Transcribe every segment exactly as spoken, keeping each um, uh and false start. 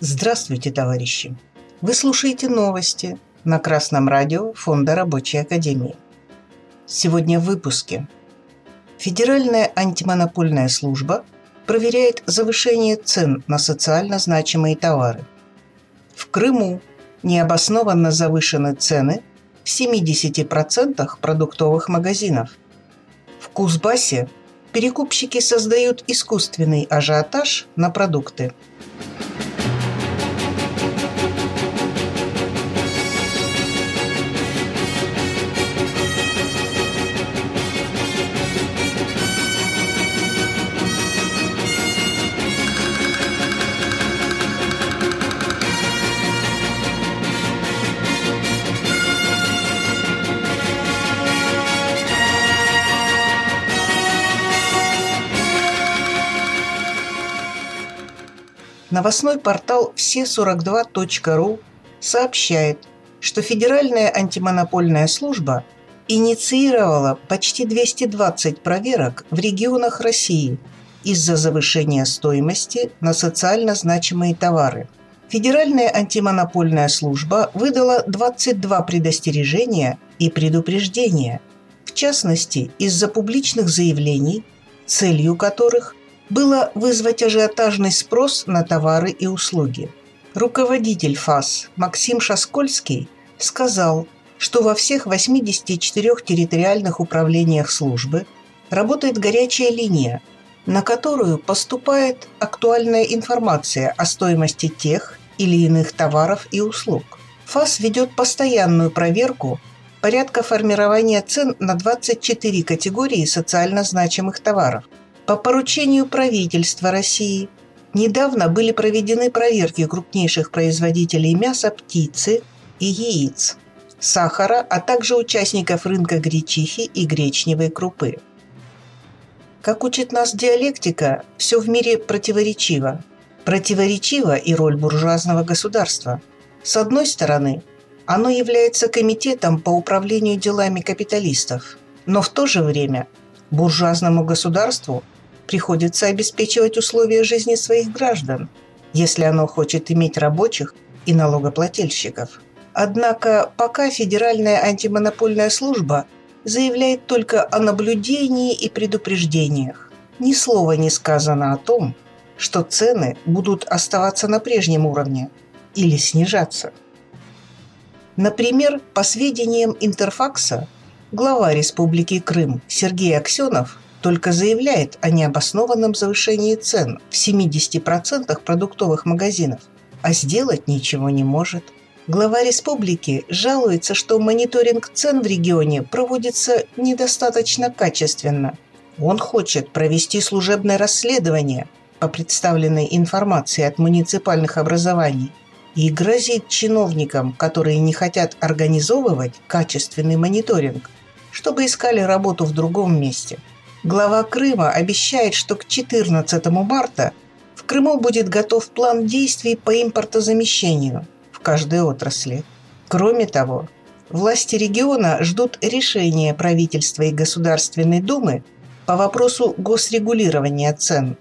Здравствуйте, товарищи! Вы слушаете новости на Красном радио Фонда Рабочей Академии. Сегодня в выпуске. Федеральная антимонопольная служба проверяет завышение цен на социально значимые товары. В Крыму необоснованно завышены цены в семьдесят процентов продуктовых магазинов. В Кузбассе перекупщики создают искусственный ажиотаж на продукты. Новостной портал все сорок два точка ру сообщает, что Федеральная антимонопольная служба инициировала почти двести двадцать проверок в регионах России из-за завышения стоимости на социально значимые товары. Федеральная антимонопольная служба выдала двадцать два предостережения и предупреждения, в частности, из-за публичных заявлений, целью которых – было вызвать ажиотажный спрос на товары и услуги. Руководитель ФАС Максим Шаскольский сказал, что во всех восьмидесяти четырёх территориальных управлениях службы работает горячая линия, на которую поступает актуальная информация о стоимости тех или иных товаров и услуг. ФАС ведет постоянную проверку порядка формирования цен на двадцать четыре категории социально значимых товаров. По поручению правительства России недавно были проведены проверки крупнейших производителей мяса, птицы и яиц, сахара, а также участников рынка гречихи и гречневой крупы. Как учит нас диалектика, все в мире противоречиво. Противоречива и роль буржуазного государства. С одной стороны, оно является комитетом по управлению делами капиталистов, но в то же время буржуазному государству приходится обеспечивать условия жизни своих граждан, если оно хочет иметь рабочих и налогоплательщиков. Однако пока Федеральная антимонопольная служба заявляет только о наблюдении и предупреждениях. Ни слова не сказано о том, что цены будут оставаться на прежнем уровне или снижаться. Например, по сведениям Интерфакса, глава Республики Крым Сергей Аксенов только заявляет о необоснованном завышении цен в семьдесят процентов продуктовых магазинов, а сделать ничего не может. Глава республики жалуется, что мониторинг цен в регионе проводится недостаточно качественно. Он хочет провести служебное расследование по представленной информации от муниципальных образований и грозит чиновникам, которые не хотят организовывать качественный мониторинг, чтобы искали работу в другом месте. Глава Крыма обещает, что к четырнадцатому марта в Крыму будет готов план действий по импортозамещению в каждой отрасли. Кроме того, власти региона ждут решения правительства и Государственной Думы по вопросу госрегулирования цен.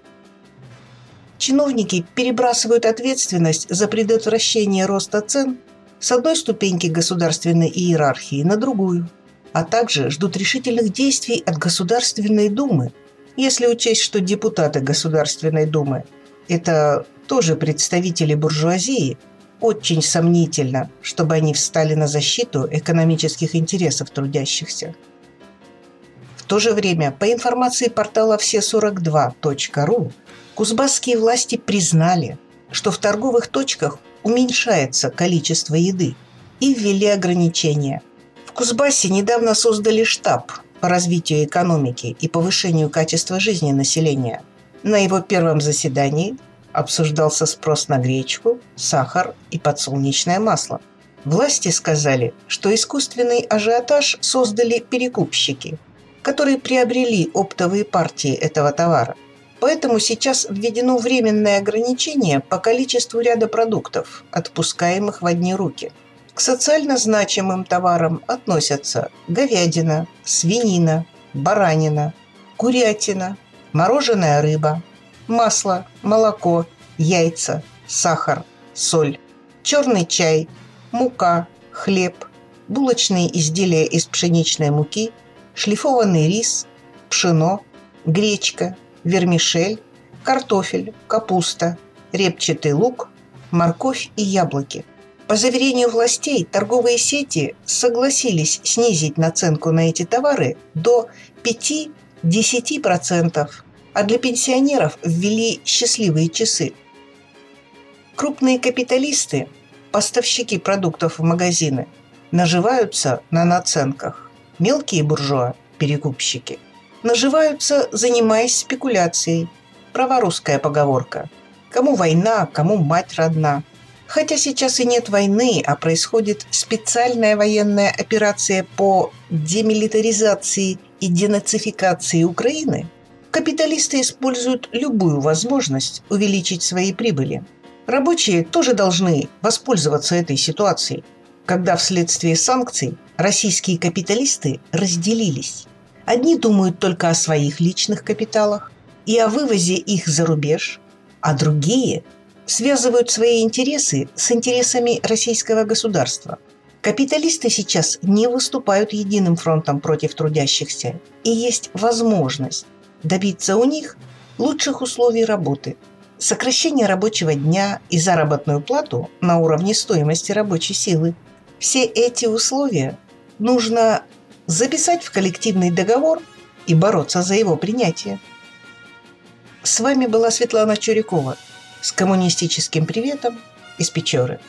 Чиновники перебрасывают ответственность за предотвращение роста цен с одной ступеньки государственной иерархии на другую, а также ждут решительных действий от Государственной Думы, если учесть, что депутаты Государственной Думы – это тоже представители буржуазии, очень сомнительно, чтобы они встали на защиту экономических интересов трудящихся. В то же время, по информации портала все сорок два точка ру, кузбасские власти признали, что в торговых точках уменьшается количество еды, и ввели ограничения. В Кузбассе недавно создали штаб по развитию экономики и повышению качества жизни населения. На его первом заседании обсуждался спрос на гречку, сахар и подсолнечное масло. Власти сказали, что искусственный ажиотаж создали перекупщики, которые приобрели оптовые партии этого товара. Поэтому сейчас введено временное ограничение по количеству ряда продуктов, отпускаемых в одни руки. К социально значимым товарам относятся говядина, свинина, баранина, курятина, мороженая рыба, масло, молоко, яйца, сахар, соль, черный чай, мука, хлеб, булочные изделия из пшеничной муки, шлифованный рис, пшено, гречка, вермишель, картофель, капуста, репчатый лук, морковь и яблоки. По заверению властей, торговые сети согласились снизить наценку на эти товары до пять-десять процентов, а для пенсионеров ввели счастливые часы. Крупные капиталисты, поставщики продуктов в магазины, наживаются на наценках. Мелкие буржуа, перекупщики, наживаются, занимаясь спекуляцией. Права русская поговорка. Кому война, кому мать родна. Хотя сейчас и нет войны, а происходит специальная военная операция по демилитаризации и денацификации Украины, капиталисты используют любую возможность увеличить свои прибыли. Рабочие тоже должны воспользоваться этой ситуацией, когда вследствие санкций российские капиталисты разделились. Одни думают только о своих личных капиталах и о вывозе их за рубеж, а другие связывают свои интересы с интересами российского государства. Капиталисты сейчас не выступают единым фронтом против трудящихся, и есть возможность добиться у них лучших условий работы, сокращения рабочего дня и заработную плату на уровне стоимости рабочей силы. Все эти условия нужно записать в коллективный договор и бороться за его принятие. С вами была Светлана Чурякова с коммунистическим приветом из Печоры.